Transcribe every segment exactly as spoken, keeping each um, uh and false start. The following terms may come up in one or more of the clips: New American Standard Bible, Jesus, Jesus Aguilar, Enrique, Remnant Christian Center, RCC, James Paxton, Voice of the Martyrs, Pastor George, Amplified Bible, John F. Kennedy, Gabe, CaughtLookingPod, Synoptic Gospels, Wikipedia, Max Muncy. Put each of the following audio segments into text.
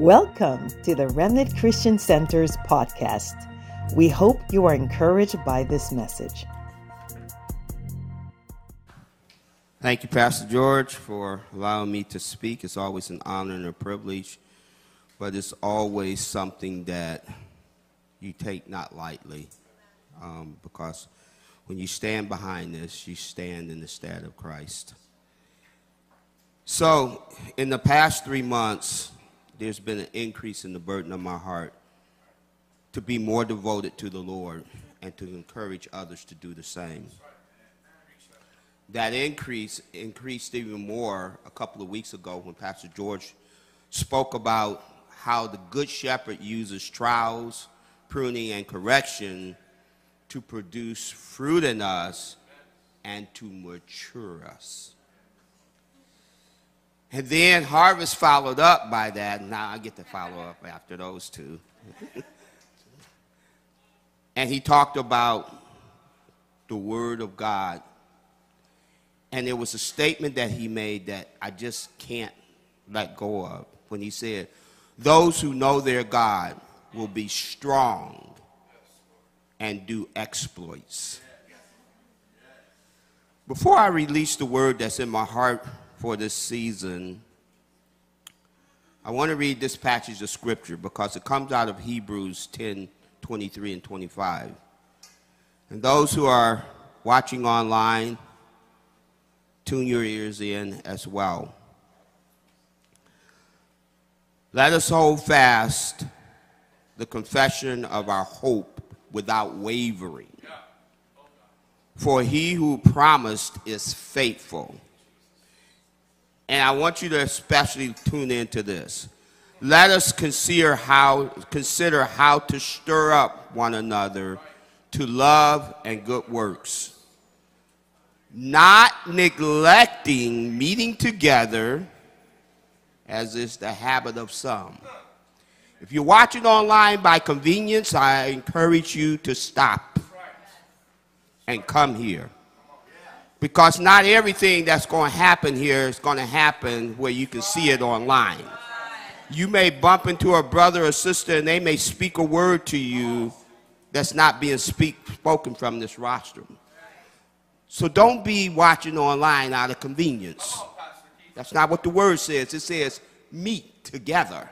Welcome to the Remnant Christian Center's podcast. We hope you are encouraged by this message. Thank you, Pastor George, for allowing me to speak. It's always an honor and a privilege, but it's always something that you take not lightly, um, because when you stand behind this, you stand in the stead of Christ. So, in the past three months, there's been an increase in the burden of my heart to be more devoted to the Lord and to encourage others to do the same. That increase increased even more a couple of weeks ago when Pastor George spoke about how the Good Shepherd uses trials, pruning, and correction to produce fruit in us and to mature us. And then harvest followed up by that. Now I get to follow up after those two. And he talked about the Word of God. And there was a statement that he made that I just can't let go of when he said, "Those who know their God will be strong and do exploits." Before I release the word that's in my heart for this season, I want to read this passage of scripture because it comes out of Hebrews ten, twenty-three and twenty-five. And those who are watching online, tune your ears in as well. Let us hold fast the confession of our hope without wavering, for he who promised is faithful. And I want you to especially tune into this. Let us consider how, consider how to stir up one another to love and good works, not neglecting meeting together, as is the habit of some. If you're watching online by convenience, I encourage you to stop and come here. Because not everything that's going to happen here is going to happen where you can see it online. You may bump into a brother or sister and they may speak a word to you that's not being speak, spoken from this rostrum. So don't be watching online out of convenience. That's not what the word says. It says meet together.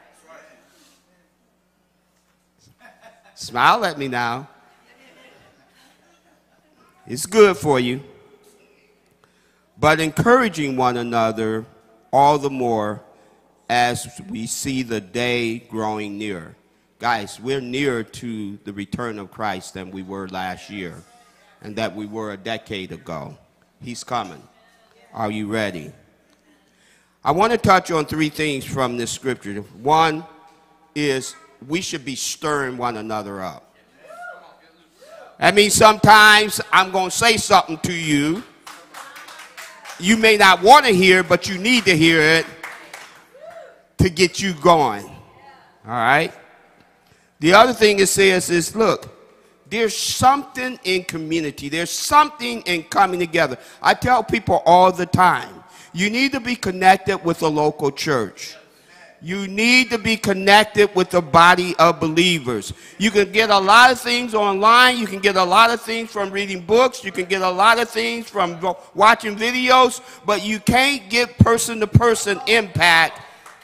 Smile at me now. It's good for you. But encouraging one another all the more as we see the day growing near. Guys, we're nearer to the return of Christ than we were last year and that we were a decade ago. He's coming. Are you ready? I want to touch on three things from this scripture. One is we should be stirring one another up. That means sometimes I'm going to say something to you you may not want to hear, but you need to hear it to get you going. All right? The other thing it says is, look, there's something in community. There's something in coming together. I tell people all the time, you need to be connected with a local church. You need to be connected with the body of believers. You can get a lot of things online. You can get a lot of things from reading books. You can get a lot of things from watching videos. But you can't get person-to-person impact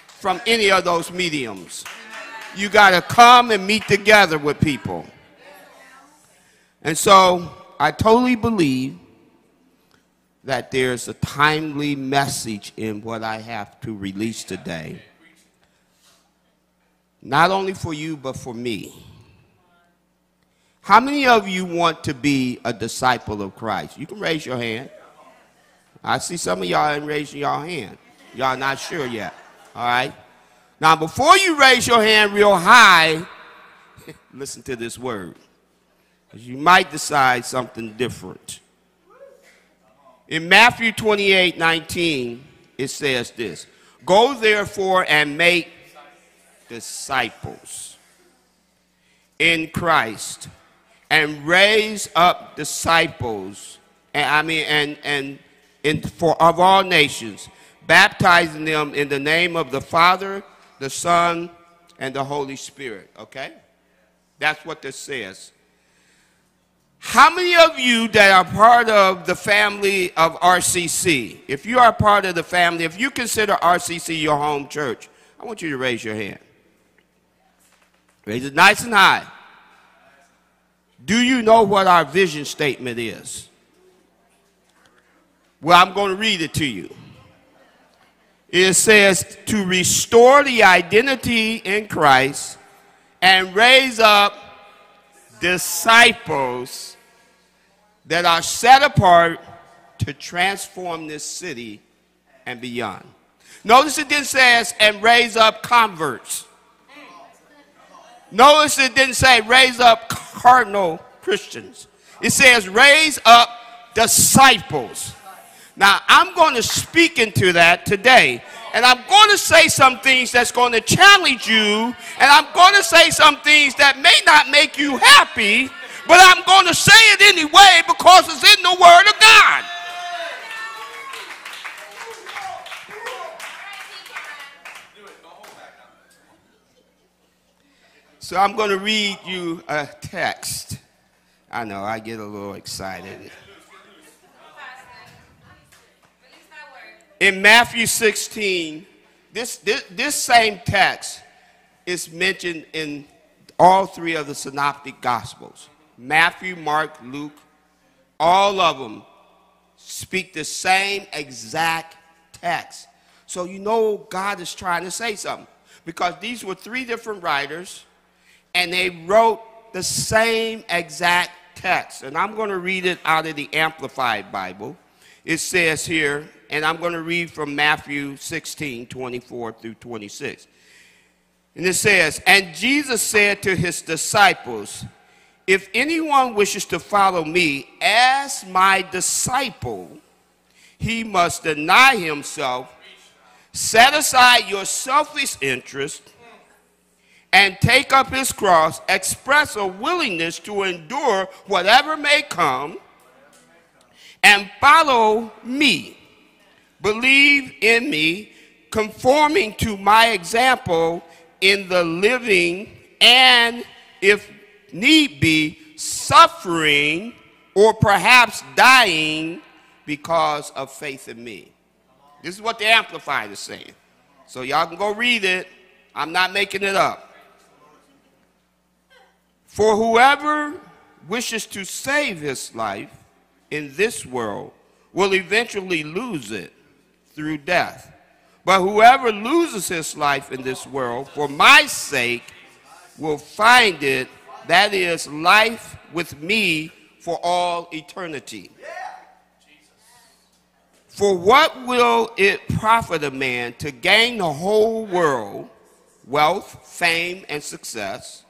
from any of those mediums. You got to come and meet together with people. And so I totally believe that there's a timely message in what I have to release today. Not only for you, but for me. How many of you want to be a disciple of Christ? You can raise your hand. I see some of y'all ain't raising y'all hand. Y'all not sure yet. All right? Now, before you raise your hand real high, listen to this word. Because you might decide something different. In Matthew twenty-eight nineteen, it says this. Go therefore and make disciples in Christ and raise up disciples and I mean and and in for of all nations, baptizing them in the name of the Father, the Son, and the Holy Spirit, okay? That's what this says. How many of you that are part of the family of R C C, if you are part of the family, if you consider R C C your home church, I want you to raise your hand. Raise it nice and high. Do you know what our vision statement is? Well, I'm going to read it to you. It says, to restore the identity in Christ and raise up disciples that are set apart to transform this city and beyond. Notice it didn't say, and raise up converts. Notice it didn't say, raise up cardinal Christians. It says, raise up disciples. Now, I'm going to speak into that today. And I'm going to say some things that's going to challenge you. And I'm going to say some things that may not make you happy. But I'm going to say it anyway because it's in the Word of God. So I'm going to read you a text. I know, I get a little excited. In Matthew sixteen, this, this, this same text is mentioned in all three of the Synoptic Gospels. Matthew, Mark, Luke, all of them speak the same exact text. So you know God is trying to say something. Because these were three different writers, and they wrote the same exact text. And I'm going to read it out of the Amplified Bible. It says here, and I'm going to read from Matthew sixteen, twenty-four through twenty-six. And it says, and Jesus said to his disciples, if anyone wishes to follow me as my disciple, he must deny himself, set aside your selfish interest, and take up his cross, express a willingness to endure whatever may come, and follow me. Believe in me, conforming to my example in the living and, if need be, suffering or perhaps dying because of faith in me. This is what the Amplified is saying. So y'all can go read it. I'm not making it up. For whoever wishes to save his life in this world will eventually lose it through death. But whoever loses his life in this world for my sake will find it, that is, life with me for all eternity. For what will it profit a man to gain the whole world, wealth, fame, and success,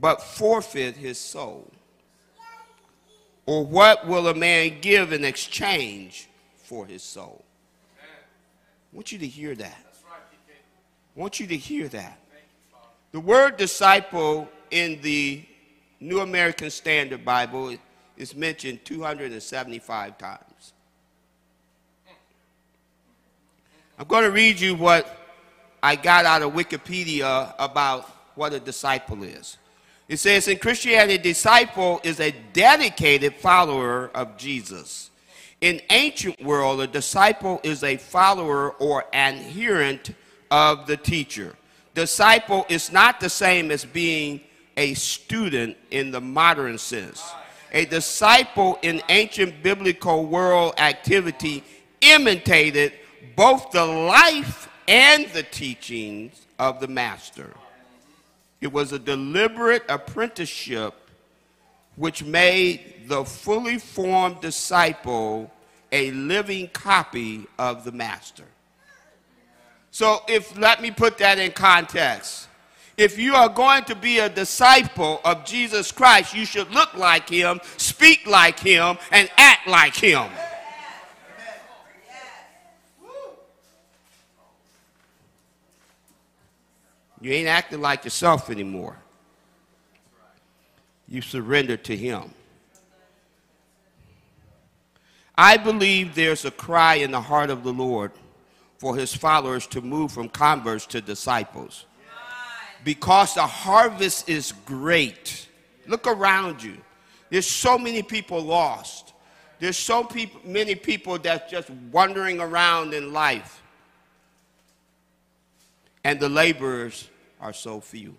but forfeit his soul? Or what will a man give in exchange for his soul? I want you to hear that. I want you to hear that. The word disciple in the New American Standard Bible is mentioned two hundred seventy-five times. I'm going to read you what I got out of Wikipedia about what a disciple is. It says, in Christianity, disciple is a dedicated follower of Jesus. In ancient world, a disciple is a follower or adherent of the teacher. Disciple is not the same as being a student in the modern sense. A disciple in ancient biblical world activity imitated both the life and the teachings of the master. It was a deliberate apprenticeship which made the fully formed disciple a living copy of the master. So if, let me put that in context. If you are going to be a disciple of Jesus Christ, you should look like him, speak like him, and act like him. You ain't acting like yourself anymore. You surrender to him. I believe there's a cry in the heart of the Lord for his followers to move from converts to disciples. Yeah. because the harvest is great. Look around you. There's so many people lost. There's so pe- many people that's just wandering around in life. And the laborers are so few.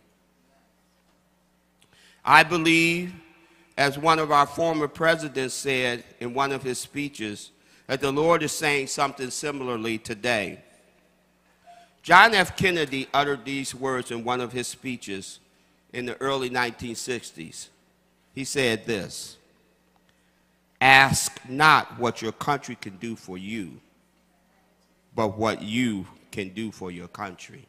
I believe, as one of our former presidents said in one of his speeches, that the Lord is saying something similarly today. John F. Kennedy uttered these words in one of his speeches in the early nineteen sixties. He said this: "Ask not what your country can do for you, but what you can do for your country."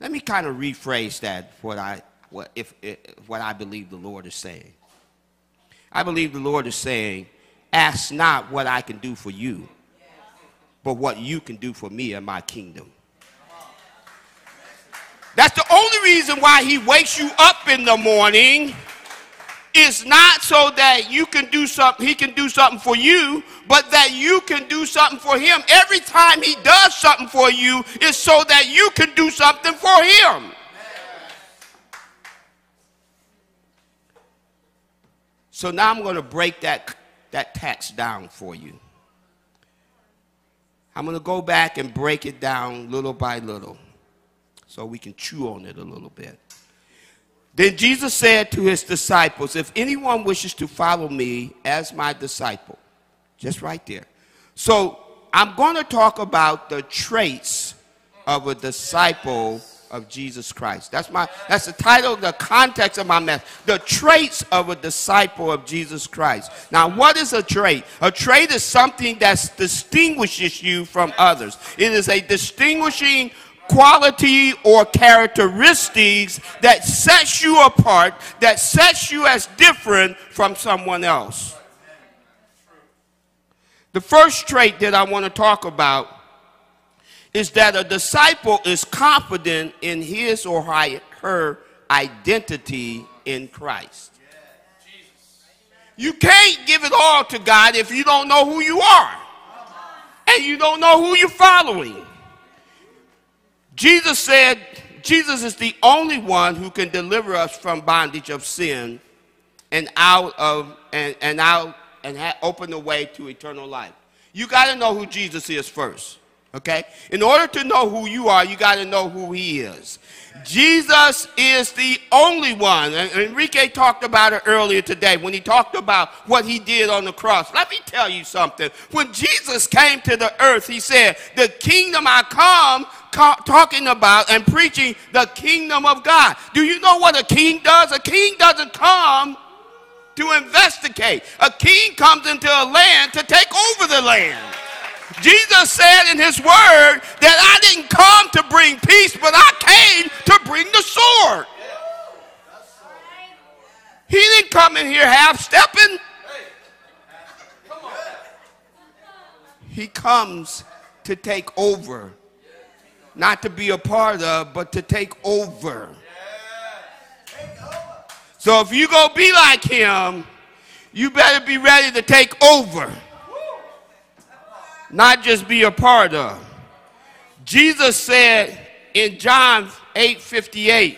Let me kind of rephrase that, what I, what, if, if, what I believe the Lord is saying. I believe the Lord is saying, ask not what I can do for you, but what you can do for me and my kingdom. That's the only reason why he wakes you up in the morning. It's not so that you can do something, he can do something for you, but that you can do something for him. Every time he does something for you, it's so that you can do something for him. So now I'm going to break that, that text down for you. I'm going to go back and break it down little by little so we can chew on it a little bit. Then Jesus said to his disciples, if anyone wishes to follow me as my disciple, just right there. So I'm going to talk about the traits of a disciple of Jesus Christ. That's my, that's the title, the context of my message. The traits of a disciple of Jesus Christ. Now, what is a trait? A trait is something that distinguishes you from others. It is a distinguishing quality or characteristics that sets you apart, that sets you as different from someone else. The first trait that I want to talk about is that a disciple is confident in his or her identity in Christ. You can't give it all to God if you don't know who you are and you don't know who you're following. Jesus said, Jesus is the only one who can deliver us from bondage of sin and out of and, and out and ha- open the way to eternal life. You got to know who Jesus is first. Okay? In order to know who you are, you got to know who he is. Jesus is the only one. And Enrique talked about it earlier today when he talked about what he did on the cross. Let me tell you something. When Jesus came to the earth, he said, the kingdom I come, ca- talking about and preaching the kingdom of God. Do you know what a king does? A king doesn't come to investigate. A king comes into a land to take over the land. Jesus said in his word that I didn't come to bring peace, but I came to bring the sword. He didn't come in here half-stepping. He comes to take over. Not to be a part of, but to take over. So if you go be like him, you better be ready to take over. Not just be a part of. Jesus said in John eight fifty-eight,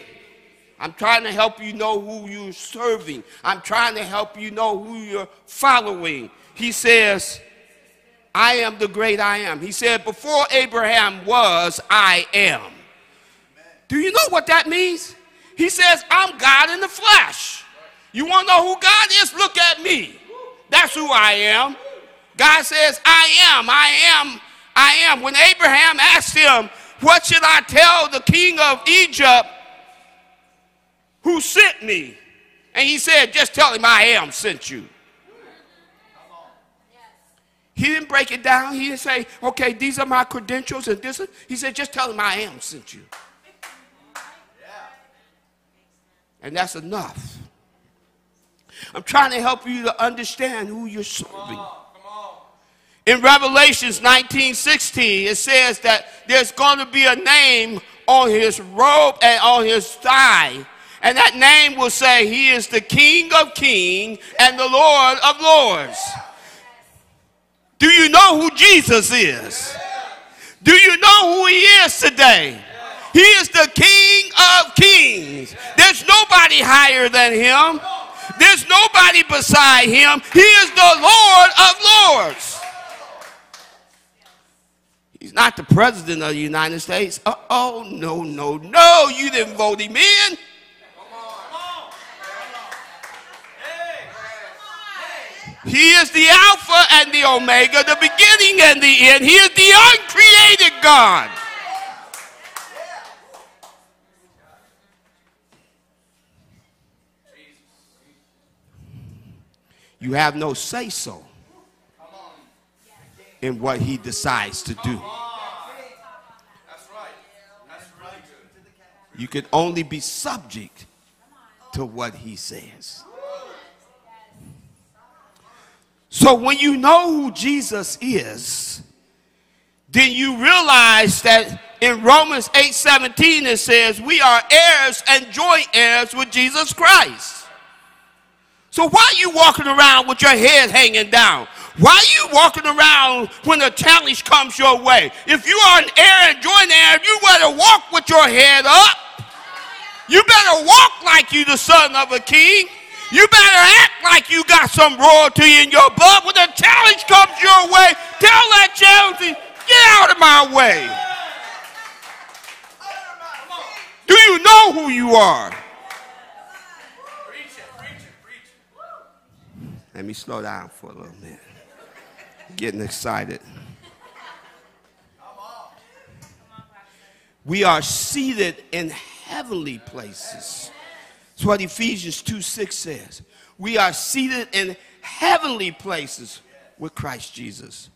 I'm trying to help you know who you're serving. I'm trying to help you know who you're following. He says, I am the great I am. He said, before Abraham was, I am. Amen. Do you know what that means? He says, I'm God in the flesh. You want to know who God is? Look at me. That's who I am. God says, I am, I am, I am. When Abraham asked him, what should I tell the king of Egypt who sent me? And he said, just tell him I am sent you. He didn't break it down. He didn't say, okay, these are my credentials and this. He said, just tell him I am sent you. And that's enough. I'm trying to help you to understand who you're serving. In Revelations nineteen sixteen, it says that there's going to be a name on his robe and on his thigh. And that name will say he is the King of Kings and the Lord of Lords. Do you know who Jesus is? Do you know who he is today? He is the King of Kings. There's nobody higher than him. There's nobody beside him. He is the Lord of Lords. He's not the President of the United States. Uh oh, no, no, no. You didn't vote him in. He is the Alpha and the Omega, the beginning and the end. He is the uncreated God. You have no say-so in what he decides to do. You can only be subject to what he says. So when you know who Jesus is, then you realize that in Romans eight seventeen it says we are heirs and joint heirs with Jesus Christ. So why are you walking around with your head hanging down? Why are you walking around when a challenge comes your way? If you are an heir and joint heir, you better walk with your head up. You better walk like you the son of a king. You better act like you got some royalty in your blood. When a challenge comes your way, tell that challenge, get out of my way. Do you know who you are? Let me slow down for a little minute. Getting excited. We are seated in heavenly places. That's what Ephesians two six says. We are seated in heavenly places with Christ Jesus.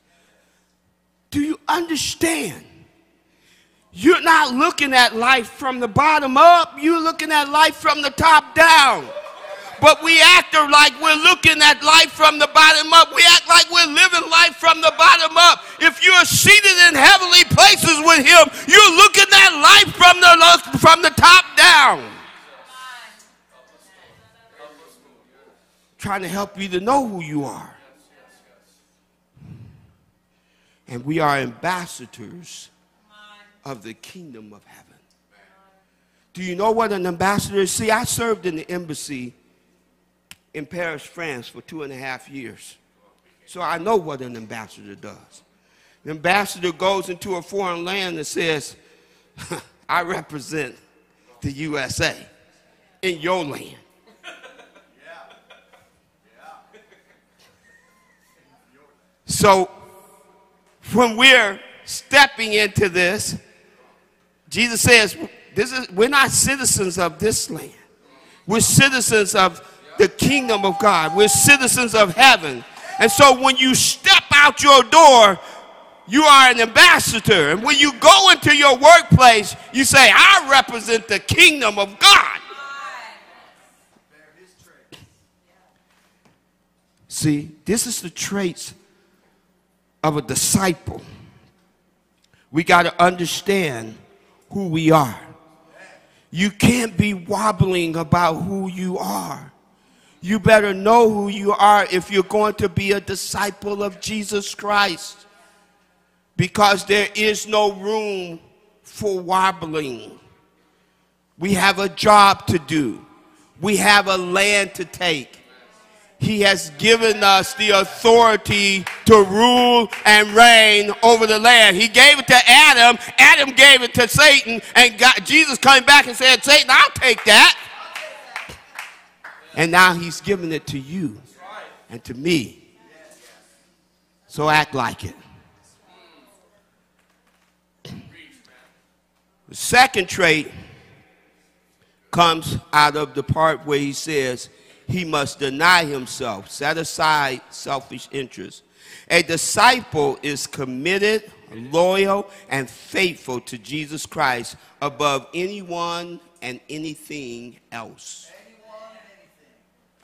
Do you understand? You're not looking at life from the bottom up. You're looking at life from the top down. But we act like we're looking at life from the bottom up. We act like we're living life from the bottom up. If you're seated in heavenly places with him, you're looking at life from the, from the top down. Trying to help you to know who you are. And we are ambassadors of the kingdom of heaven. Do you know what an ambassador is? See, I served in the embassy in Paris, France for two and a half years. So I know what an ambassador does. An ambassador goes into a foreign land and says, I represent the U S A in your land. So when we're stepping into this, Jesus says, this is, we're not citizens of this land. We're citizens of the kingdom of God. We're citizens of heaven. And so when you step out your door, you are an ambassador. And when you go into your workplace, you say, I represent the kingdom of God. See, this is the traits of a disciple. We got to understand who we are. You can't be wobbling about who you are. You better know who you are if you're going to be a disciple of Jesus Christ, because there is no room for wobbling. We have a job to do. We have a land to take. He has given us the authority to rule and reign over the land. He gave it to Adam. Adam gave it to Satan. And God, Jesus came back and said, Satan, I'll take that. And now he's given it to you and to me. So act like it. The second trait comes out of the part where he says, he must deny himself, set aside selfish interests. A disciple is committed, loyal, and faithful to Jesus Christ above anyone and anything else.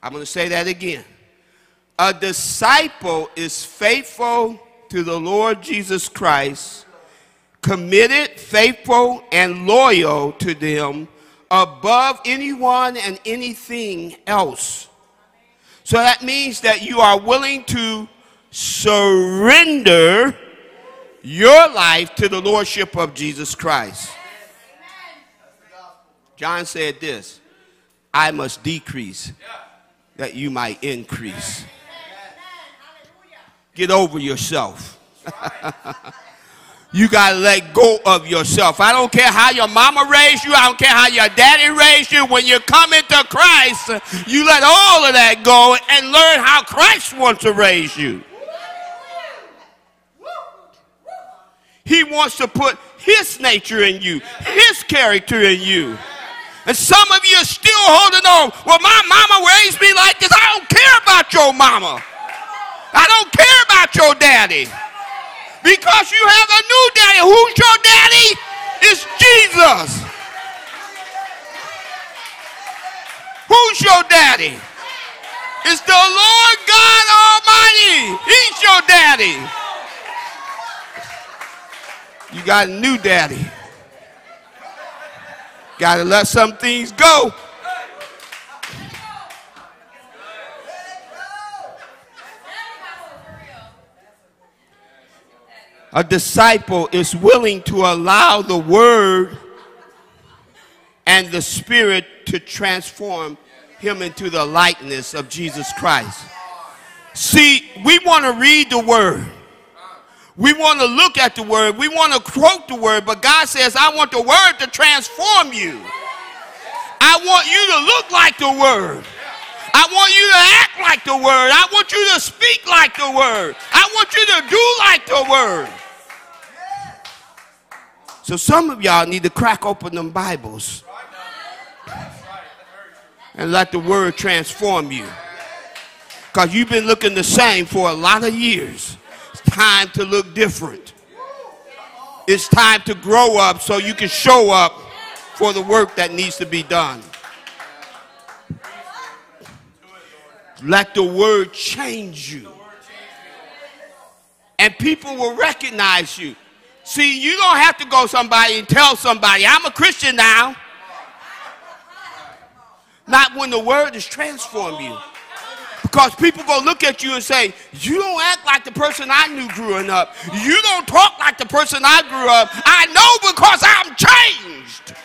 I'm going to say that again. A disciple is faithful to the Lord Jesus Christ, committed, faithful, and loyal to them above anyone and anything else. So that means that you are willing to surrender your life to the lordship of Jesus Christ. John said this, I must decrease that you might increase. Get over yourself. You got to let go of yourself. I don't care how your mama raised you. I don't care how your daddy raised you. When you come into Christ, you let all of that go and learn how Christ wants to raise you. He wants to put his nature in you, his character in you. And some of you are still holding on. Well, my mama raised me like this. I don't care about your mama. I don't care about your daddy. Because you have a new daddy. Who's your daddy? It's Jesus. Who's your daddy? It's the Lord God Almighty. He's your daddy. You got a new daddy. Got to let some things go. A disciple is willing to allow the word and the spirit to transform him into the likeness of Jesus Christ. See, we want to read the word. We want to look at the word. We want to quote the word. But God says, I want the word to transform you. I want you to look like the word. I want you to act like the word. I want you to speak like the word. I want you to do like the word. So some of y'all need to crack open them Bibles and let the word transform you. Because you've been looking the same for a lot of years. It's time to look different. It's time to grow up so you can show up for the work that needs to be done. Let the word change you. And people will recognize you. See, you don't have to go somebody and tell somebody, I'm a Christian now. Not when the word has transformed you. Because people go look at you and say, you don't act like the person I knew growing up. You don't talk like the person I grew up. I know because I'm changed.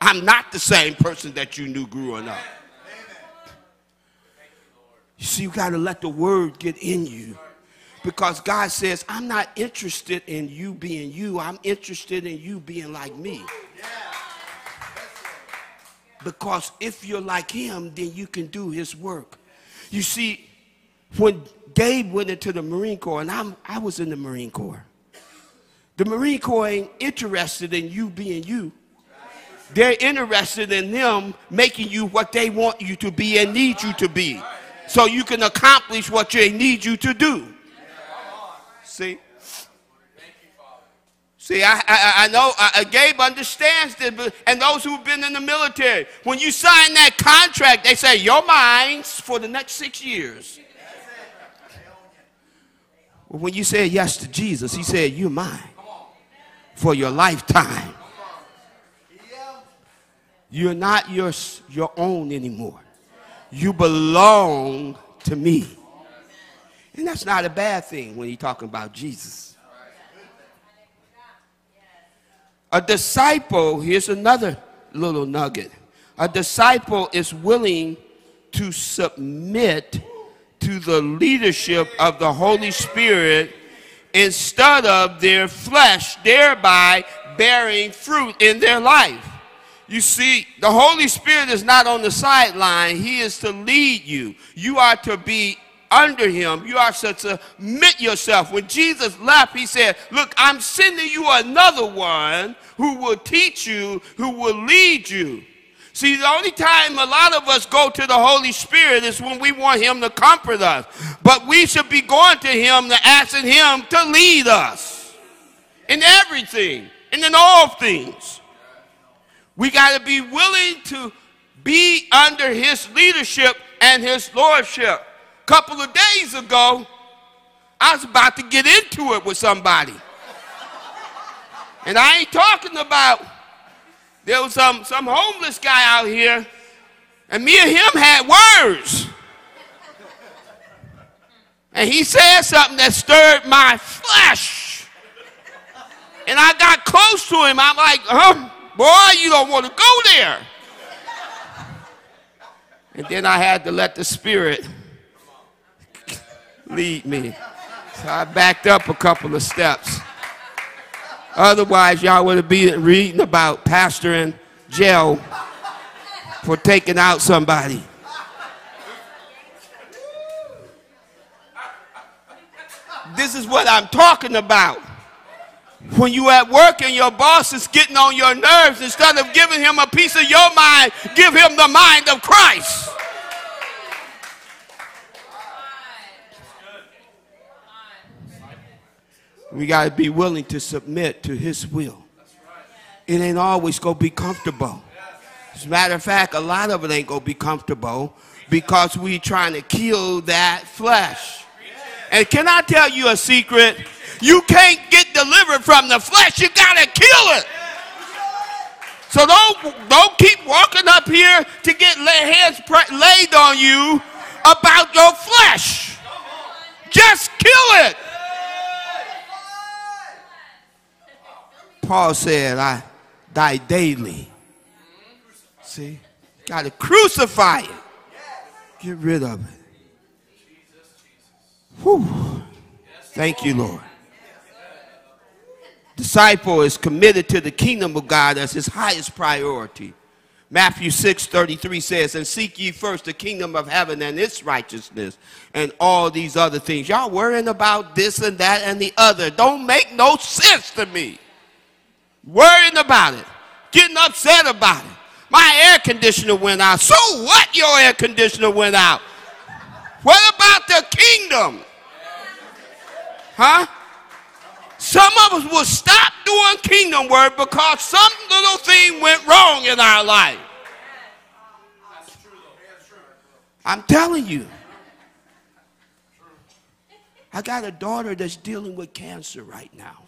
I'm not the same person that you knew growing up. You see, you got to let the word get in you. Because God says, I'm not interested in you being you. I'm interested in you being like me. Because if you're like him, then you can do his work. You see, when Gabe went into the Marine Corps, and I'm, I was in the Marine Corps, the Marine Corps ain't interested in you being you. They're interested in them making you what they want you to be and need you to be so you can accomplish what they need you to do. See? See, I, I, I know I, Gabe understands this, but, and those who've been in the military, when you sign that contract, they say, you're mine for the next six years. Well, when you say yes to Jesus, he said, you're mine for your lifetime. You're not your, your own anymore. You belong to me. And that's not a bad thing when you're talking about Jesus. A disciple, here's another little nugget. A disciple is willing to submit to the leadership of the Holy Spirit instead of their flesh, thereby bearing fruit in their life. You see, the Holy Spirit is not on the sideline. He is to lead you. You are to be under him. You are to submit yourself. When Jesus left, he said, look, I'm sending you another one who will teach you, who will lead you. See, the only time a lot of us go to the Holy Spirit is when we want him to comfort us. But we should be going to him to asking him to lead us in everything and in all things. We got to be willing to be under his leadership and his lordship. A couple of days ago, I was about to get into it with somebody. And I ain't talking about, there was some, some homeless guy out here, and me and him had words. And he said something that stirred my flesh. And I got close to him, I'm like, huh, boy, you don't want to go there. And then I had to let the Spirit lead me. So I backed up a couple of steps. Otherwise, y'all would have been reading about pastor in jail for taking out somebody. This is what I'm talking about. When you at work and your boss is getting on your nerves, instead of giving him a piece of your mind, give him the mind of Christ. We got to be willing to submit to his will. It ain't always going to be comfortable. As a matter of fact, a lot of it ain't going to be comfortable because we trying to kill that flesh. And can I tell you a secret? You can't get delivered from the flesh. You got to kill it. So don't, don't keep walking up here to get hands laid on you about your flesh. Just kill it. Paul said, I die daily. See? Got to crucify it. Get rid of it. Whew. Thank you, Lord. Disciple is committed to the kingdom of God as his highest priority. Matthew six thirty-three says, and seek ye first the kingdom of heaven and its righteousness and all these other things. Y'all worrying about this and that and the other. Don't make no sense to me. Worrying about it. Getting upset about it. My air conditioner went out. So what? Your air conditioner went out. What about the kingdom? Huh? Some of us will stop doing kingdom work because some little thing went wrong in our life. I'm telling you. I got a daughter that's dealing with cancer right now.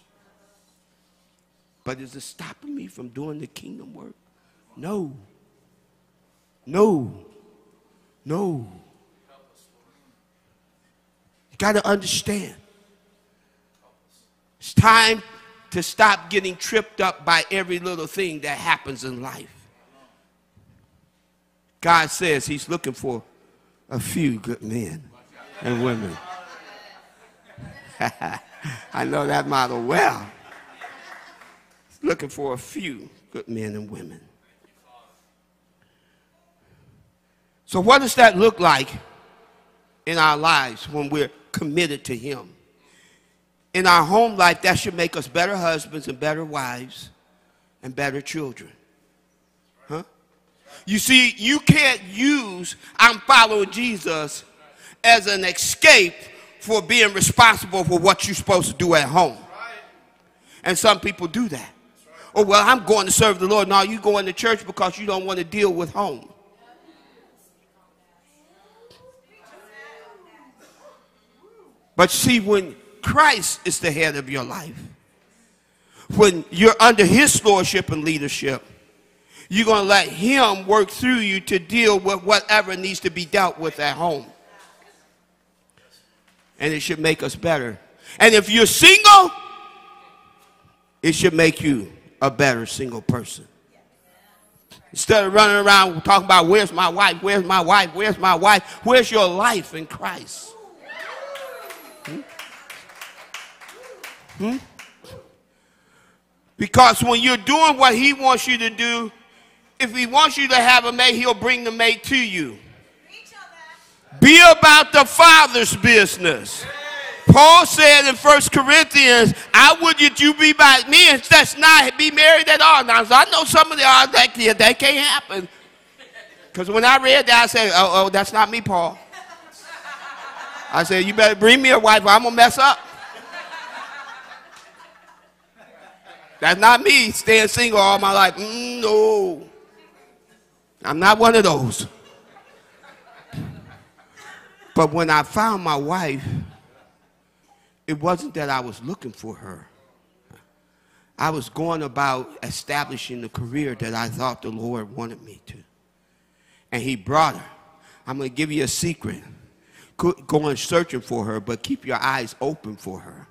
But is it stopping me from doing the kingdom work? No. No. No. You got to understand. It's time to stop getting tripped up by every little thing that happens in life. God says he's looking for a few good men and women. I know that model well. He's looking for a few good men and women. So what does that look like in our lives when we're committed to him? In our home life, that should make us better husbands and better wives and better children. Huh? You see, you can't use I'm following Jesus as an escape for being responsible for what you're supposed to do at home. And some people do that. Oh, well, I'm going to serve the Lord. No, you're going to church because you don't want to deal with home. But see, when Christ is the head of your life, when you're under his lordship and leadership, you're going to let him work through you to deal with whatever needs to be dealt with at home. And it should make us better. And if you're single, it should make you a better single person. Instead of running around talking about where's my wife, where's my wife, where's my wife, where's your life in Christ? Hmm? Hmm? Because when you're doing what he wants you to do, if he wants you to have a mate, he'll bring the mate to you. Be about the Father's business. Paul said in First Corinthians, I would that you be by me and that's not be married at all. Now, so I know some of the odds that, that can't happen. Because when I read that, I said, oh, oh, that's not me, Paul. I said, you better bring me a wife or I'm going to mess up. That's not me staying single all my life. Mm, no. I'm not one of those. But when I found my wife, it wasn't that I was looking for her. I was going about establishing the career that I thought the Lord wanted me to. And he brought her. I'm going to give you a secret. Go and searching for her, but keep your eyes open for her.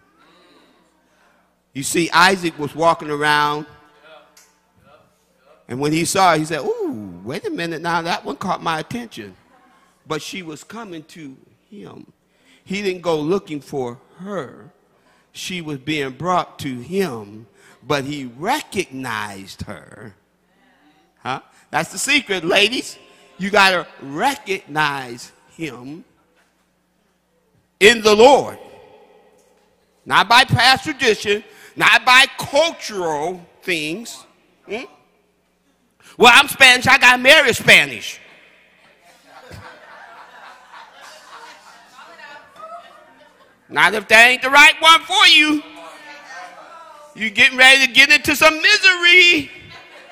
You see, Isaac was walking around, and when he saw it, he said, ooh, wait a minute now, that one caught my attention. But she was coming to him. He didn't go looking for her. She was being brought to him, but he recognized her. Huh? That's the secret, ladies. You got to recognize him in the Lord. Not by past tradition, not by cultural things. Hmm? Well, I'm Spanish. I got married Spanish. Not if that ain't the right one for you. You getting ready to get into some misery.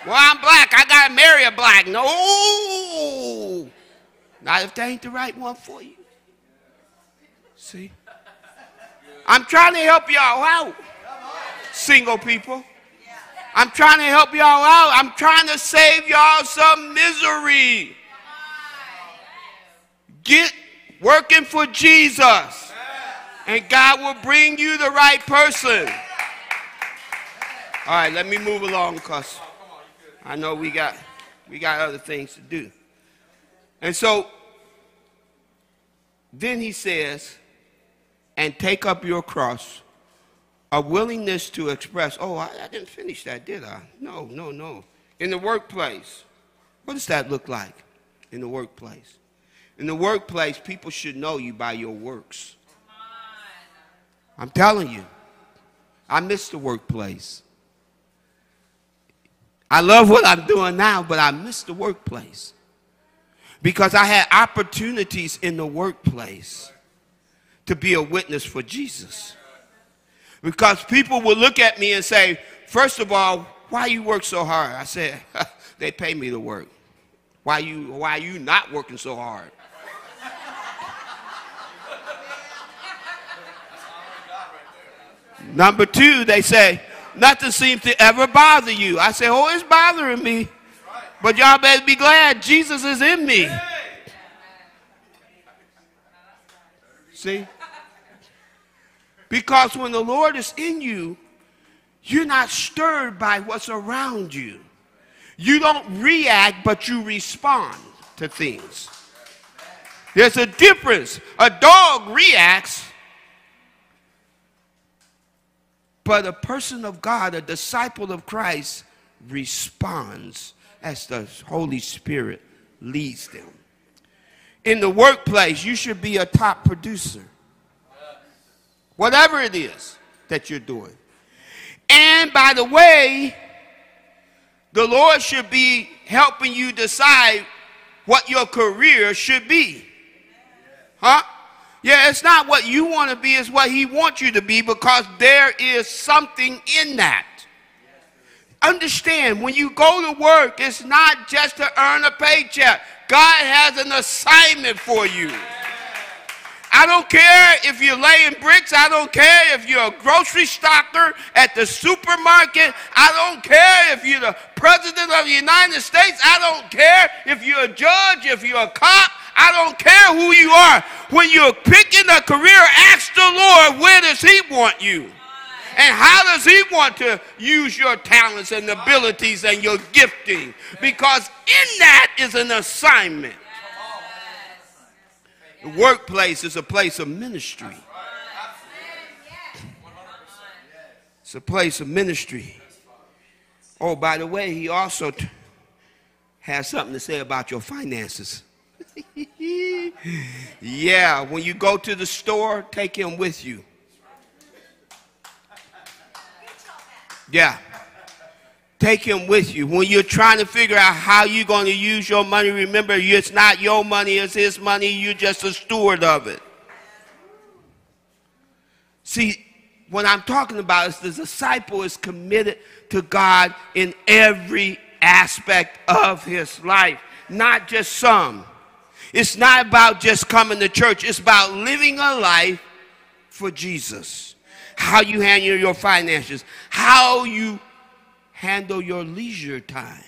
Well, I'm black. I got to marry a black. No. Not if that ain't the right one for you. See? I'm trying to help y'all out, single people. I'm trying to help y'all out. I'm trying to save y'all some misery. Get working for Jesus, and God will bring you the right person. All right, let me move along because I know we got, we got other things to do. And so then he says, and take up your cross. A willingness to express, oh, I, I didn't finish that, did I? No, no, no. In the workplace, what does that look like in the workplace? In the workplace, people should know you by your works. I'm telling you, I miss the workplace. I love what I'm doing now, but I miss the workplace because I had opportunities in the workplace to be a witness for Jesus. Because people would look at me and say, first of all, why you work so hard? I said, they pay me to work. Why you, why you not working so hard? Number two, they say, nothing seems to ever bother you. I say, oh, it's bothering me. But y'all better be glad Jesus is in me. See? Because when the Lord is in you, you're not stirred by what's around you. You don't react, but you respond to things. There's a difference. A dog reacts, but a person of God, a disciple of Christ, responds as the Holy Spirit leads them. In the workplace, you should be a top producer. Whatever it is that you're doing. And by the way, the Lord should be helping you decide what your career should be. Huh? Yeah, it's not what you want to be, it's what he wants you to be because there is something in that. Understand, when you go to work, it's not just to earn a paycheck. God has an assignment for you. I don't care if you're laying bricks. I don't care if you're a grocery stocker at the supermarket. I don't care if you're the president of the United States. I don't care if you're a judge, if you're a cop. I don't care who you are. When you're picking a career, ask the Lord, where does he want you? And how does he want to use your talents and abilities and your gifting? Because in that is an assignment. The workplace is a place of ministry. It's a place of ministry. Oh, by the way, he also t- has something to say about your finances. Yeah, when you go to the store, take him with you. Yeah. Take him with you. When you're trying to figure out how you're going to use your money, remember, it's not your money, it's his money. You're just a steward of it. See, what I'm talking about is the disciple is committed to God in every aspect of his life, not just some. It's not about just coming to church. It's about living a life for Jesus. How you handle your finances, how you handle your leisure time,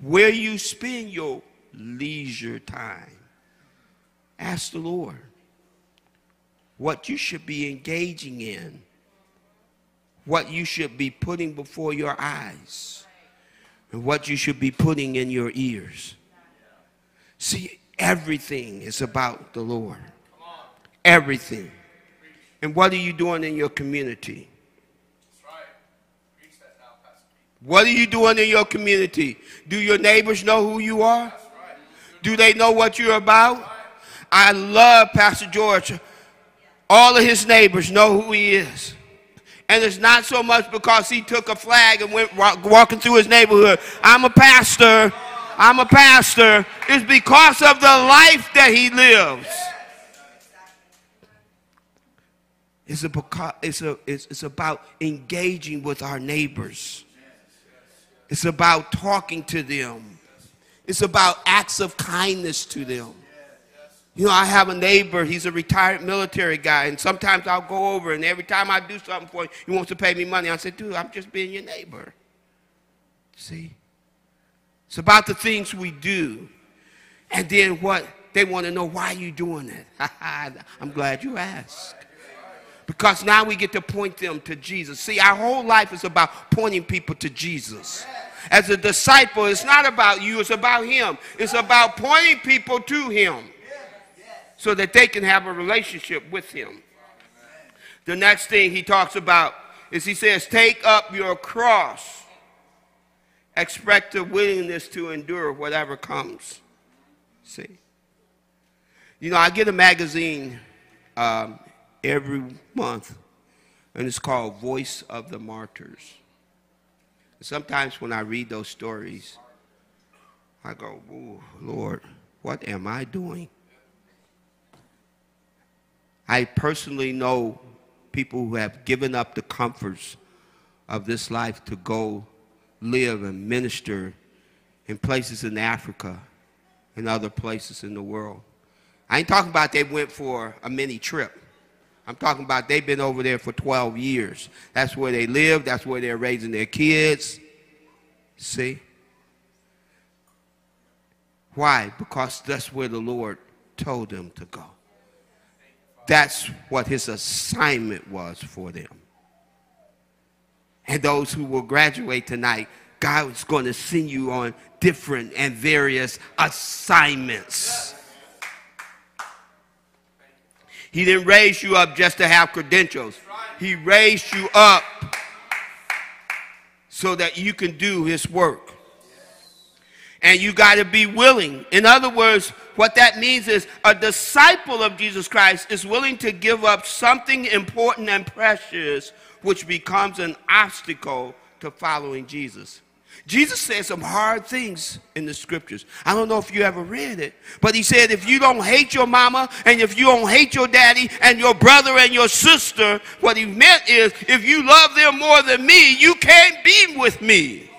where you spend your leisure time. Ask the Lord what you should be engaging in what you should be putting before your eyes and what you should be putting in your ears. See, everything is about the Lord. Everything. And what are you doing in your community? What are you doing in your community? Do your neighbors know who you are? Do they know what you're about? I love Pastor George. All of his neighbors know who he is. And it's not so much because he took a flag and went walking through his neighborhood. I'm a pastor. I'm a pastor. It's because of the life that he lives. It's, a, it's, a, it's about engaging with our neighbors. It's about talking to them. It's about acts of kindness to them. You know, I have a neighbor, he's a retired military guy, and sometimes I'll go over, and every time I do something for him, he wants to pay me money. I say, dude, I'm just being your neighbor. See? It's about the things we do. And then what? They want to know, why are you doing it? I'm glad you asked. Because now we get to point them to Jesus. See, our whole life is about pointing people to Jesus. As a disciple, it's not about you, it's about him. It's about pointing people to him, so that they can have a relationship with him. The next thing he talks about is he says, take up your cross. Expect a willingness to endure whatever comes. See? You know, I get a magazine um, every month, and it's called Voice of the Martyrs. And sometimes when I read those stories, I go, oh, Lord, what am I doing? I personally know people who have given up the comforts of this life to go live and minister in places in Africa and other places in the world. I ain't talking about they went for a mini trip. I'm talking about they've been over there for twelve years. That's where they live. That's where they're raising their kids. See? Why? Because that's where the Lord told them to go. That's what his assignment was for them. And those who will graduate tonight, God is going to send you on different and various assignments. He didn't raise you up just to have credentials. He raised you up so that you can do his work. And you got to be willing. In other words, what that means is a disciple of Jesus Christ is willing to give up something important and precious, which becomes an obstacle to following Jesus. Jesus said some hard things in the scriptures. I don't know if you ever read it, but he said, if you don't hate your mama, and if you don't hate your daddy, and your brother, and your sister, what he meant is, if you love them more than me, you can't be with me.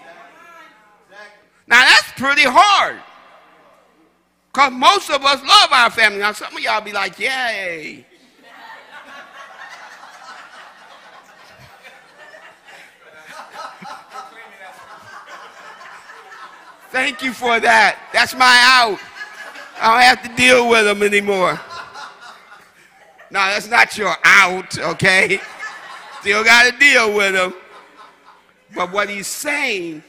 Now, that's pretty hard, because most of us love our family. Now, some of y'all be like, yay. Thank you for that. That's my out. I don't have to deal with them anymore. No, that's not your out, okay? Still got to deal with them. But what he's saying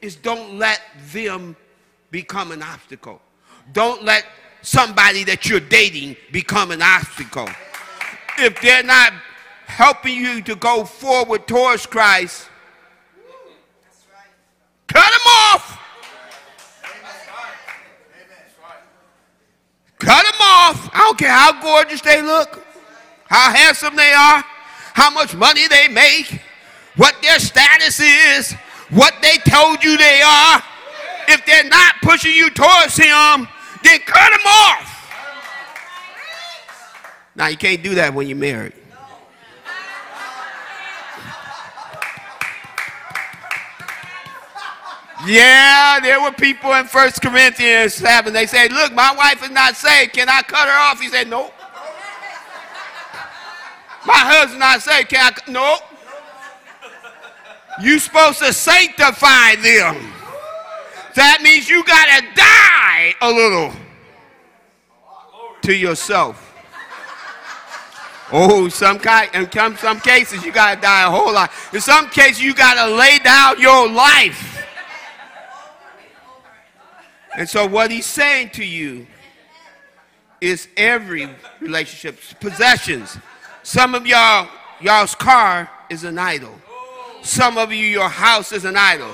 is, don't let them become an obstacle. Don't let somebody that you're dating become an obstacle. If they're not helping you to go forward towards Christ, that's right. Cut them off. That's right. That's right. Cut them off. I don't care how gorgeous they look, how handsome they are, how much money they make, what their status is, what they told you they are. If they're not pushing you towards him, then cut them off. Now, you can't do that when you're married. Yeah, there were people in First Corinthians seven. They said, look, my wife is not saved. Can I cut her off? He said, nope. My husband's not saved. Can I cut? Nope. You're supposed to sanctify them. That means you got to die a little to yourself. Oh, some kind, and come some cases you gotta die a whole lot. In some cases you gotta lay down your life. And so what he's saying to you is every relationship, possessions. Some of y'all, y'all's car is an idol. Some of you, your house is an idol.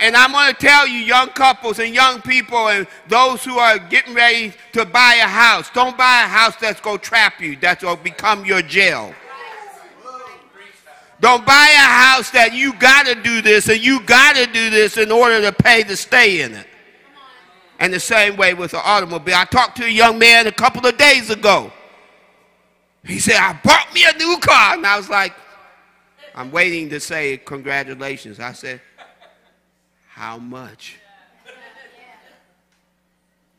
And I'm going to tell you, young couples and young people and those who are getting ready to buy a house, don't buy a house that's going to trap you, that's going to become your jail. Don't buy a house that you got to do this and you got to do this in order to pay to stay in it. And the same way with the automobile. I talked to a young man a couple of days ago. He said, I bought me a new car. And I was like, I'm waiting to say congratulations. I said, how much?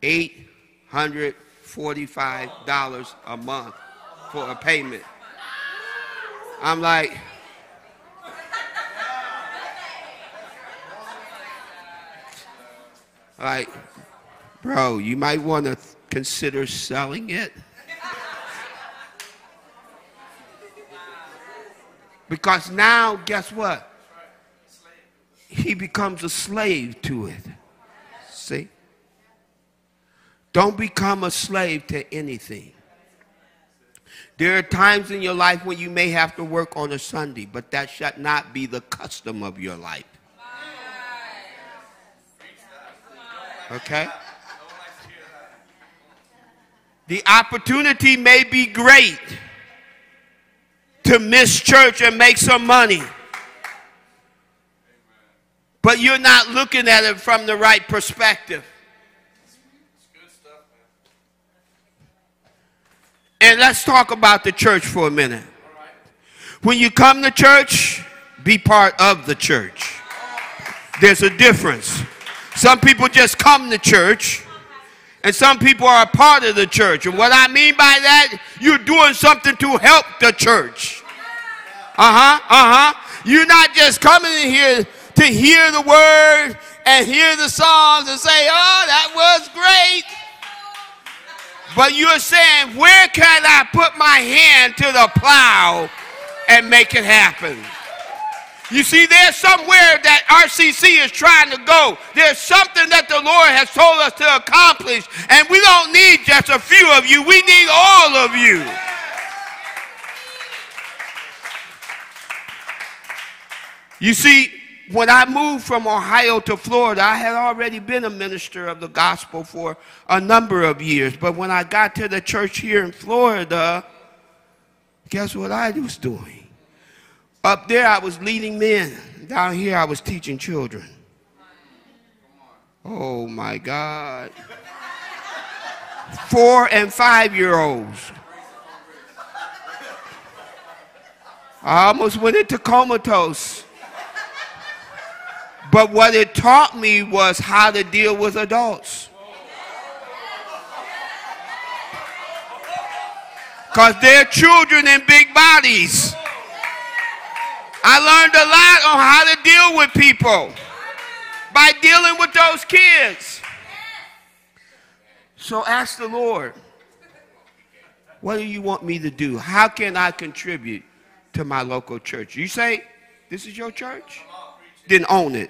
eight hundred forty-five dollars a month for a payment. I'm like, like, bro, you might want to consider selling it. Because now, guess what? He becomes a slave to it. See? Don't become a slave to anything. There are times in your life when you may have to work on a Sunday, but that should not be the custom of your life. Okay? The opportunity may be great to miss church and make some money. But you're not looking at it from the right perspective. It's good stuff, man. And let's talk about the church for a minute. All right. When you come to church, be part of the church. There's a difference. Some people just come to church, and some people are a part of the church. And what I mean by that, you're doing something to help the church. Uh-huh, uh-huh. You're not just coming in here to hear the word and hear the songs and say, oh, that was great. But you're saying, where can I put my hand to the plow and make it happen? You see, there's somewhere that R C C is trying to go. There's something that the Lord has told us to accomplish. And we don't need just a few of you. We need all of you. You see, when I moved from Ohio to Florida, I had already been a minister of the gospel for a number of years. But when I got to the church here in Florida, guess what I was doing? Up there, I was leading men. Down here, I was teaching children. Oh, my God. Four and five-year-olds. I almost went into comatose. But what it taught me was how to deal with adults. Because they're children in big bodies. I learned a lot on how to deal with people by dealing with those kids. So ask the Lord, what do you want me to do? How can I contribute to my local church? You say, this is your church? Then own it.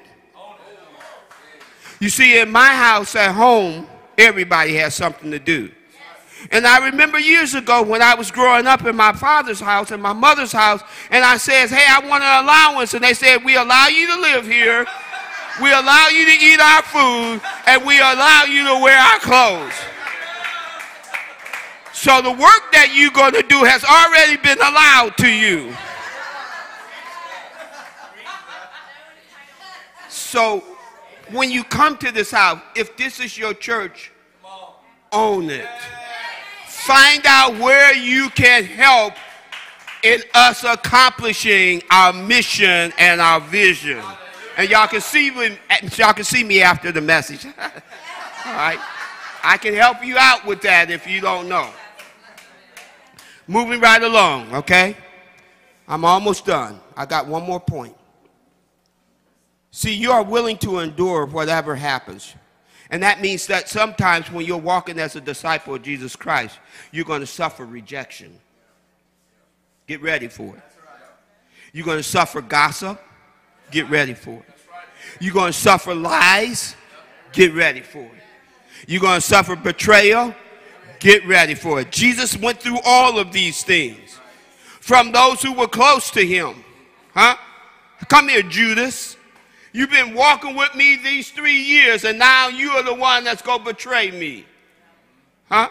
You see, in my house at home, everybody has something to do. And I remember years ago when I was growing up in my father's house and my mother's house, and I says, hey, I want an allowance. And they said, we allow you to live here, we allow you to eat our food, and we allow you to wear our clothes. So the work that you're going to do has already been allowed to you. So when you come to this house, if this is your church, own it. Find out where you can help in us accomplishing our mission and our vision. And y'all can see me, y'all can see me after the message. All right? I can help you out with that if you don't know. Moving right along, okay? I'm almost done. I got one more point. See, you are willing to endure whatever happens. And that means that sometimes when you're walking as a disciple of Jesus Christ, you're going to suffer rejection. Get ready for it. You're going to suffer gossip. Get ready for it. You're going to suffer lies. Get ready for it. You're going to suffer betrayal. Get ready for it. Jesus went through all of these things from those who were close to him. Huh? Come here, Judas. You've been walking with me these three years, and now you are the one that's going to betray me. Huh?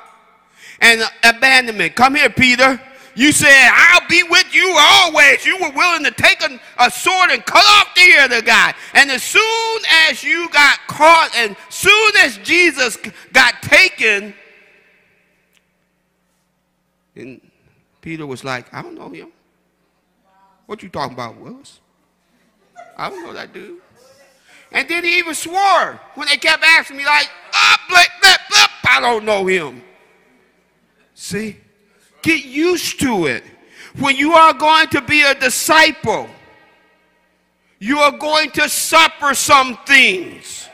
And abandonment. Come here, Peter. You said, I'll be with you always. You were willing to take a, a sword and cut off the ear of the guy. And as soon as you got caught, and as soon as Jesus got taken, and Peter was like, I don't know him. What you talking about, Willis? I don't know that dude. And then he even swore when they kept asking me, like, oh, blip, blip, blip, I don't know him. See? Get used to it. When you are going to be a disciple, you are going to suffer some things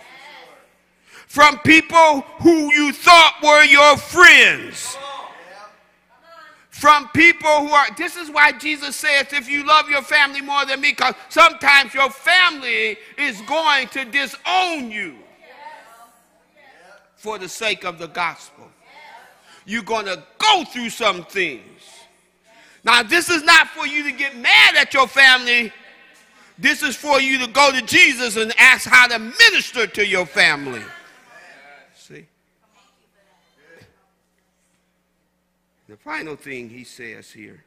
from people who you thought were your friends. From people who are, this is why Jesus says, if you love your family more than me, because sometimes your family is going to disown you for the sake of the gospel. You're going to go through some things. Now, this is not for you to get mad at your family. This is for you to go to Jesus and ask how to minister to your family. See? The final thing he says here,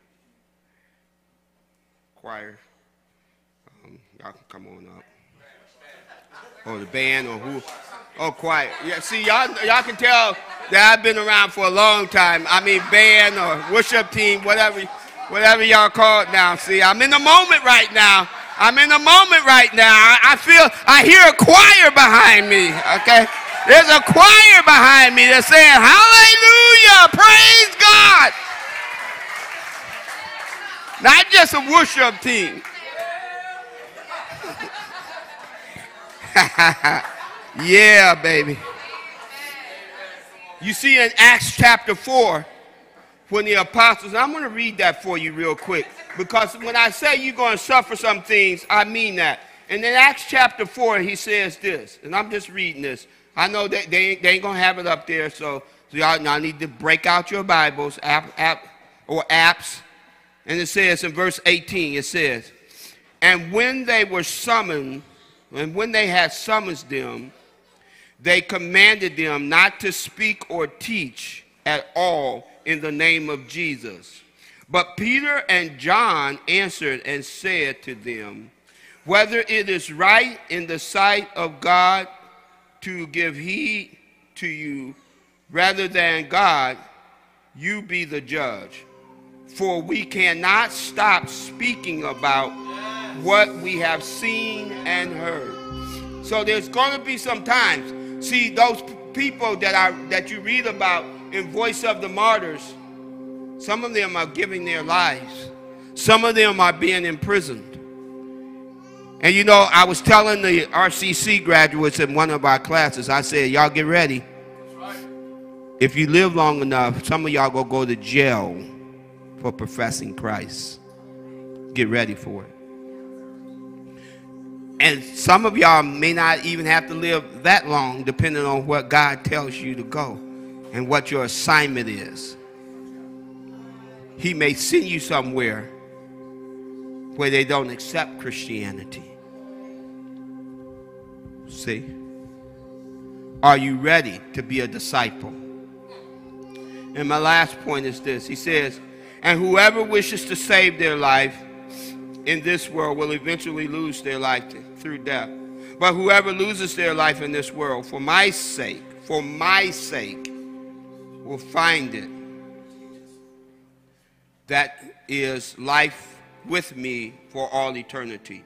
choir, um, y'all can come on up, or the band, or who, oh, choir. Yeah, see, y'all, y'all can tell that I've been around for a long time. I mean, band or worship team, whatever, whatever y'all call it now. See, I'm in the moment right now. I'm in the moment right now. I, I feel, I hear a choir behind me. Okay. There's a choir behind me that's saying, hallelujah, praise God. Not just a worship team. Yeah, baby. You see in Acts chapter four, when the apostles, and I'm going to read that for you real quick, because when I say you're going to suffer some things, I mean that. And in Acts chapter four, he says this, and I'm just reading this. I know that they ain't, they ain't going to have it up there, so, so y'all need to break out your Bibles app, app, or apps. And it says in verse eighteen, it says, and when they were summoned, and when they had summoned them, they commanded them not to speak or teach at all in the name of Jesus. But Peter and John answered and said to them, whether it is right in the sight of God to give heed to you rather than God, you be the judge. For we cannot stop speaking about what we have seen and heard. So there's going to be some times. See, those people that I that you read about in Voice of the Martyrs, some of them are giving their lives. Some of them are being imprisoned. And you know, I was telling the R C C graduates in one of our classes, I said, y'all get ready. Right. If you live long enough, some of y'all going to go to jail for professing Christ. Get ready for it. And some of y'all may not even have to live that long, depending on what God tells you to go and what your assignment is. He may send you somewhere where they don't accept Christianity. See? Are you ready to be a disciple? And my last point is this. He says, and whoever wishes to save their life in this world will eventually lose their life through death. But whoever loses their life in this world for my sake, for my sake, will find it. That is life with me for all eternity.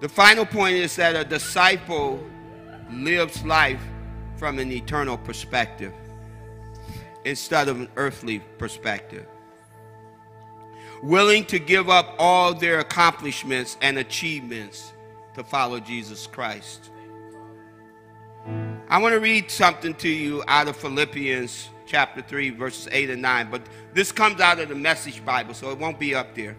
The final point is that a disciple lives life from an eternal perspective instead of an earthly perspective. Willing to give up all their accomplishments and achievements to follow Jesus Christ. I want to read something to you out of Philippians chapter three, verses eight and nine. But this comes out of the Message Bible, so it won't be up there.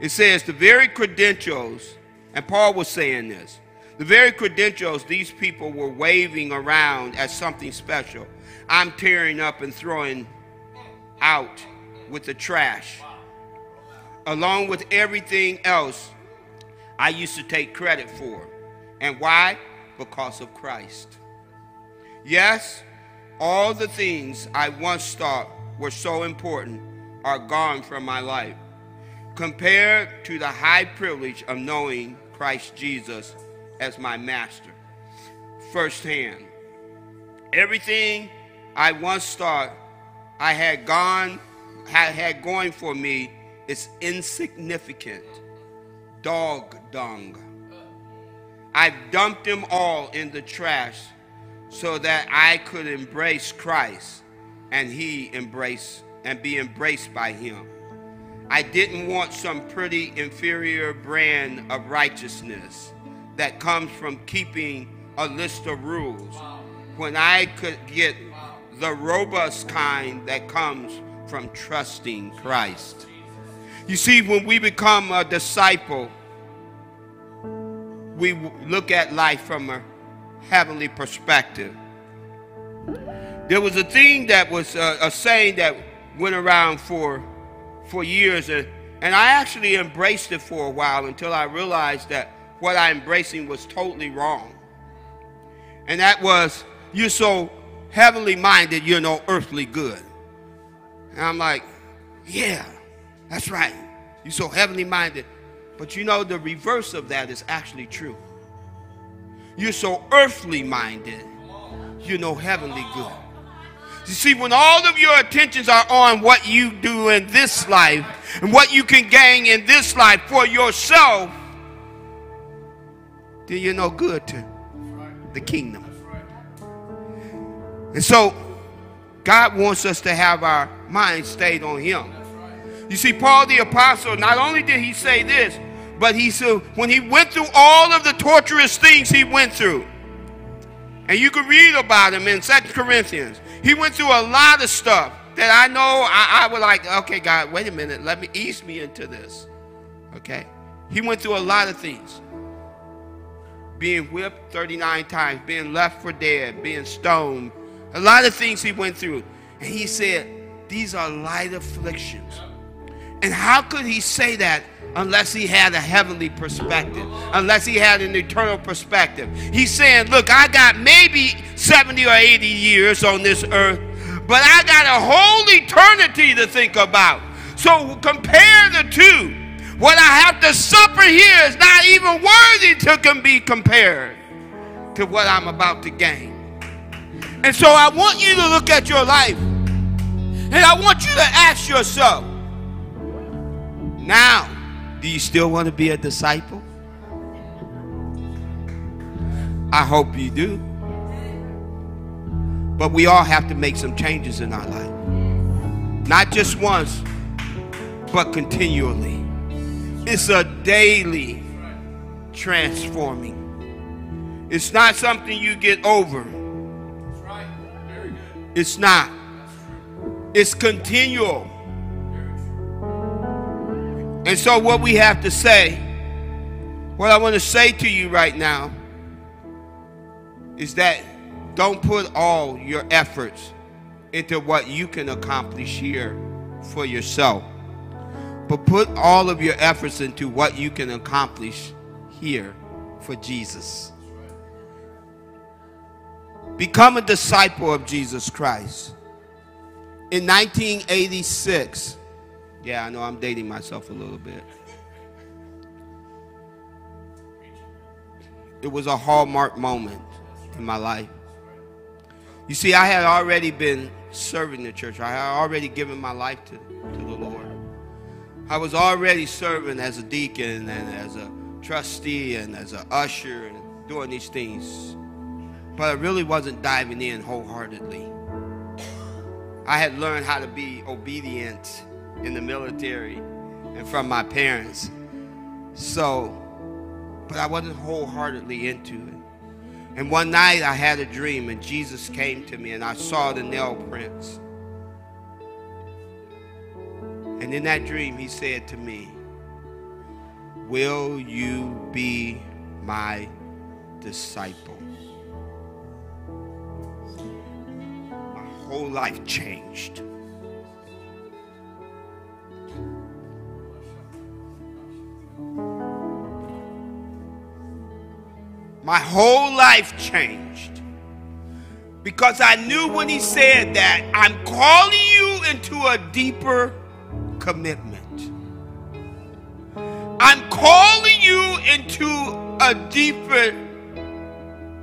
It says, the very credentials, and Paul was saying this, the very credentials these people were waving around as something special, I'm tearing up and throwing out with the trash, along with everything else I used to take credit for. And why? Because of Christ. Yes, all the things I once thought were so important are gone from my life, compared to the high privilege of knowing Christ Jesus as my master firsthand. Everything I once thought I had gone, had, had going for me is insignificant, dog dung. I've dumped them all in the trash so that I could embrace Christ and he embrace and be embraced by him. I didn't want some pretty inferior brand of righteousness that comes from keeping a list of rules, when I could get the robust kind that comes from trusting Christ. You see, when we become a disciple, we look at life from a heavenly perspective. There was a thing that was a, a saying that went around for for years, and, and I actually embraced it for a while until I realized that what I embracing was totally wrong. And that was, you're so heavenly minded, you're no earthly good. And I'm like, yeah, that's right. You're so heavenly minded. But you know, the reverse of that is actually true. You're so earthly minded, you're no heavenly good. You see, when all of your attentions are on what you do in this life and what you can gain in this life for yourself, then you're no good to the kingdom. And so God wants us to have our mind stayed on him. You see, Paul the apostle, not only did he say this, but he said when he went through all of the torturous things he went through, and you can read about him in Second Corinthians, he went through a lot of stuff that I know I, I was like, okay, God, wait a minute, let me ease me into this. Okay? He went through a lot of things. Being whipped thirty-nine times, being left for dead, being stoned. A lot of things he went through. And he said, these are light afflictions. And how could he say that unless he had a heavenly perspective, unless he had an eternal perspective? He's saying, look, I got maybe seventy or eighty years on this earth, but I got a whole eternity to think about. So compare the two. What I have to suffer here is not even worthy to be compared to what I'm about to gain. And so I want you to look at your life, and I want you to ask yourself, now, do you still want to be a disciple? I hope you do. But we all have to make some changes in our life. Not just once, but continually. It's a daily transforming. It's not something you get over. It's not. It's continual. And so what we have to say, what I want to say to you right now, is that don't put all your efforts into what you can accomplish here for yourself, but put all of your efforts into what you can accomplish here for Jesus. Become a disciple of Jesus Christ. In nineteen eighty-six, yeah, I know I'm dating myself a little bit. It was a hallmark moment in my life. You see, I had already been serving the church. I had already given my life to, to the Lord. I was already serving as a deacon and as a trustee and as an usher and doing these things. But I really wasn't diving in wholeheartedly. I had learned how to be obedient in the military and from my parents. So, but I wasn't wholeheartedly into it. And one night I had a dream, and Jesus came to me, and I saw the nail prints. And in that dream, he said to me, "Will you be my disciple?" My whole life changed. My whole life changed, because I knew when he said that, I'm calling you into a deeper commitment. I'm calling you into a deeper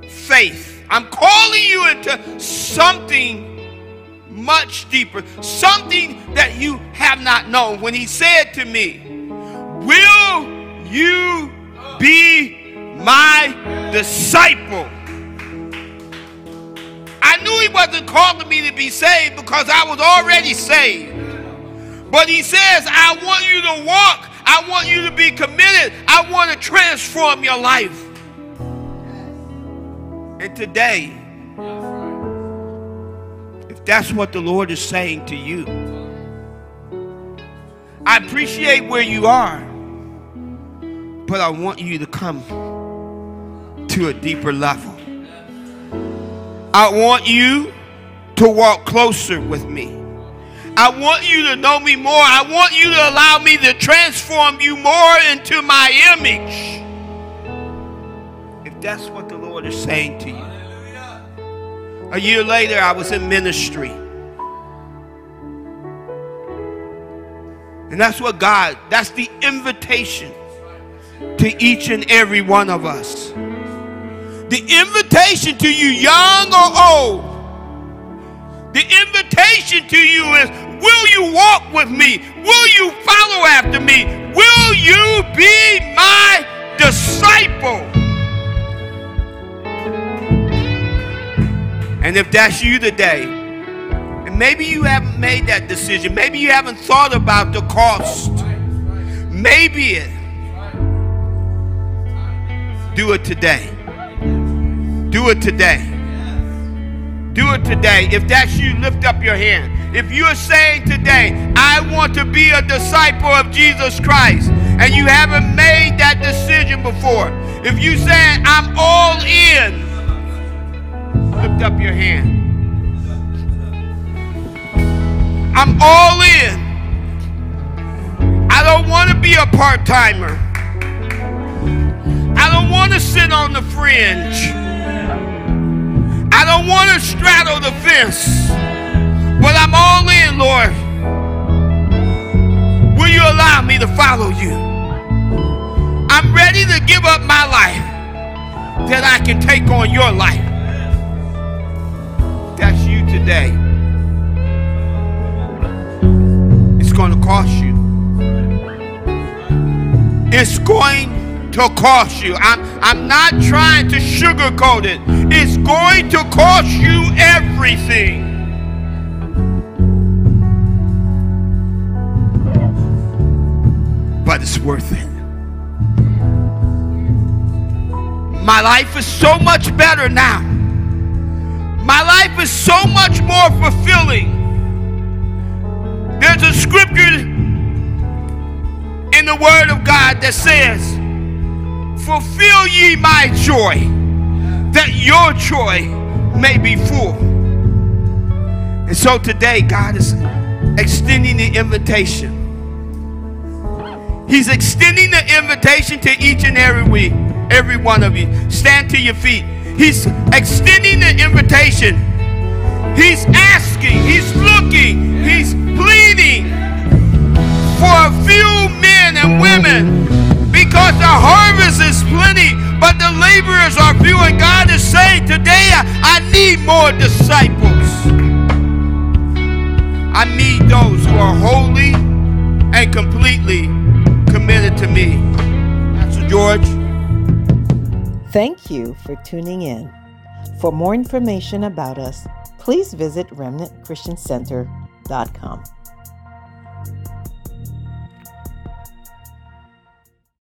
faith. I'm calling you into something much deeper, something that you have not known. When he said to me, "Will you be my disciple?" I knew he wasn't calling me to be saved because I was already saved. But he says, I want you to walk. I want you to be committed. I want to transform your life. And today, if that's what the Lord is saying to you, I appreciate where you are, but I want you to come to a deeper level. I want you to walk closer with me. I want you to know me more. I want you to allow me to transform you more into my image. If that's what the Lord is saying to you. A year later, I was in ministry. And that's what God, that's the invitation to each and every one of us. The invitation to you, young or old, the invitation to you is, will you walk with me? Will you follow after me? Will you be my disciple? And if that's you today, and maybe you haven't made that decision, maybe you haven't thought about the cost, maybe it, do it today. Do it today. Do it today. If that's you, lift up your hand. If you're saying today, I want to be a disciple of Jesus Christ, and you haven't made that decision before, if you saying, I'm all in, lift up your hand. I'm all in. I don't want to be a part-timer. I don't want to sit on the fringe. I don't want to straddle the fence, but I'm all in, Lord. Will you allow me to follow you? I'm ready to give up my life that I can take on your life. That's you today. It's going to cost you. It's going to cost you. I'm, I'm not trying to sugarcoat it. It's going to cost you everything. But it's worth it. My life is so much better now. My life is so much more fulfilling. There's a scripture in the Word of God that says, fulfill ye my joy, that your joy may be full. And so today, God is extending the invitation. He's extending the invitation to each and every week, every one of you. Stand to your feet. He's extending the invitation. He's asking, he's looking, he's pleading for a few men and women, because the harvest is plenty, but the laborers are few. And God is saying today, I need more disciples. I need those who are wholly and completely committed to me. Pastor George. Thank you for tuning in. For more information about us, please visit remnant christian center dot com.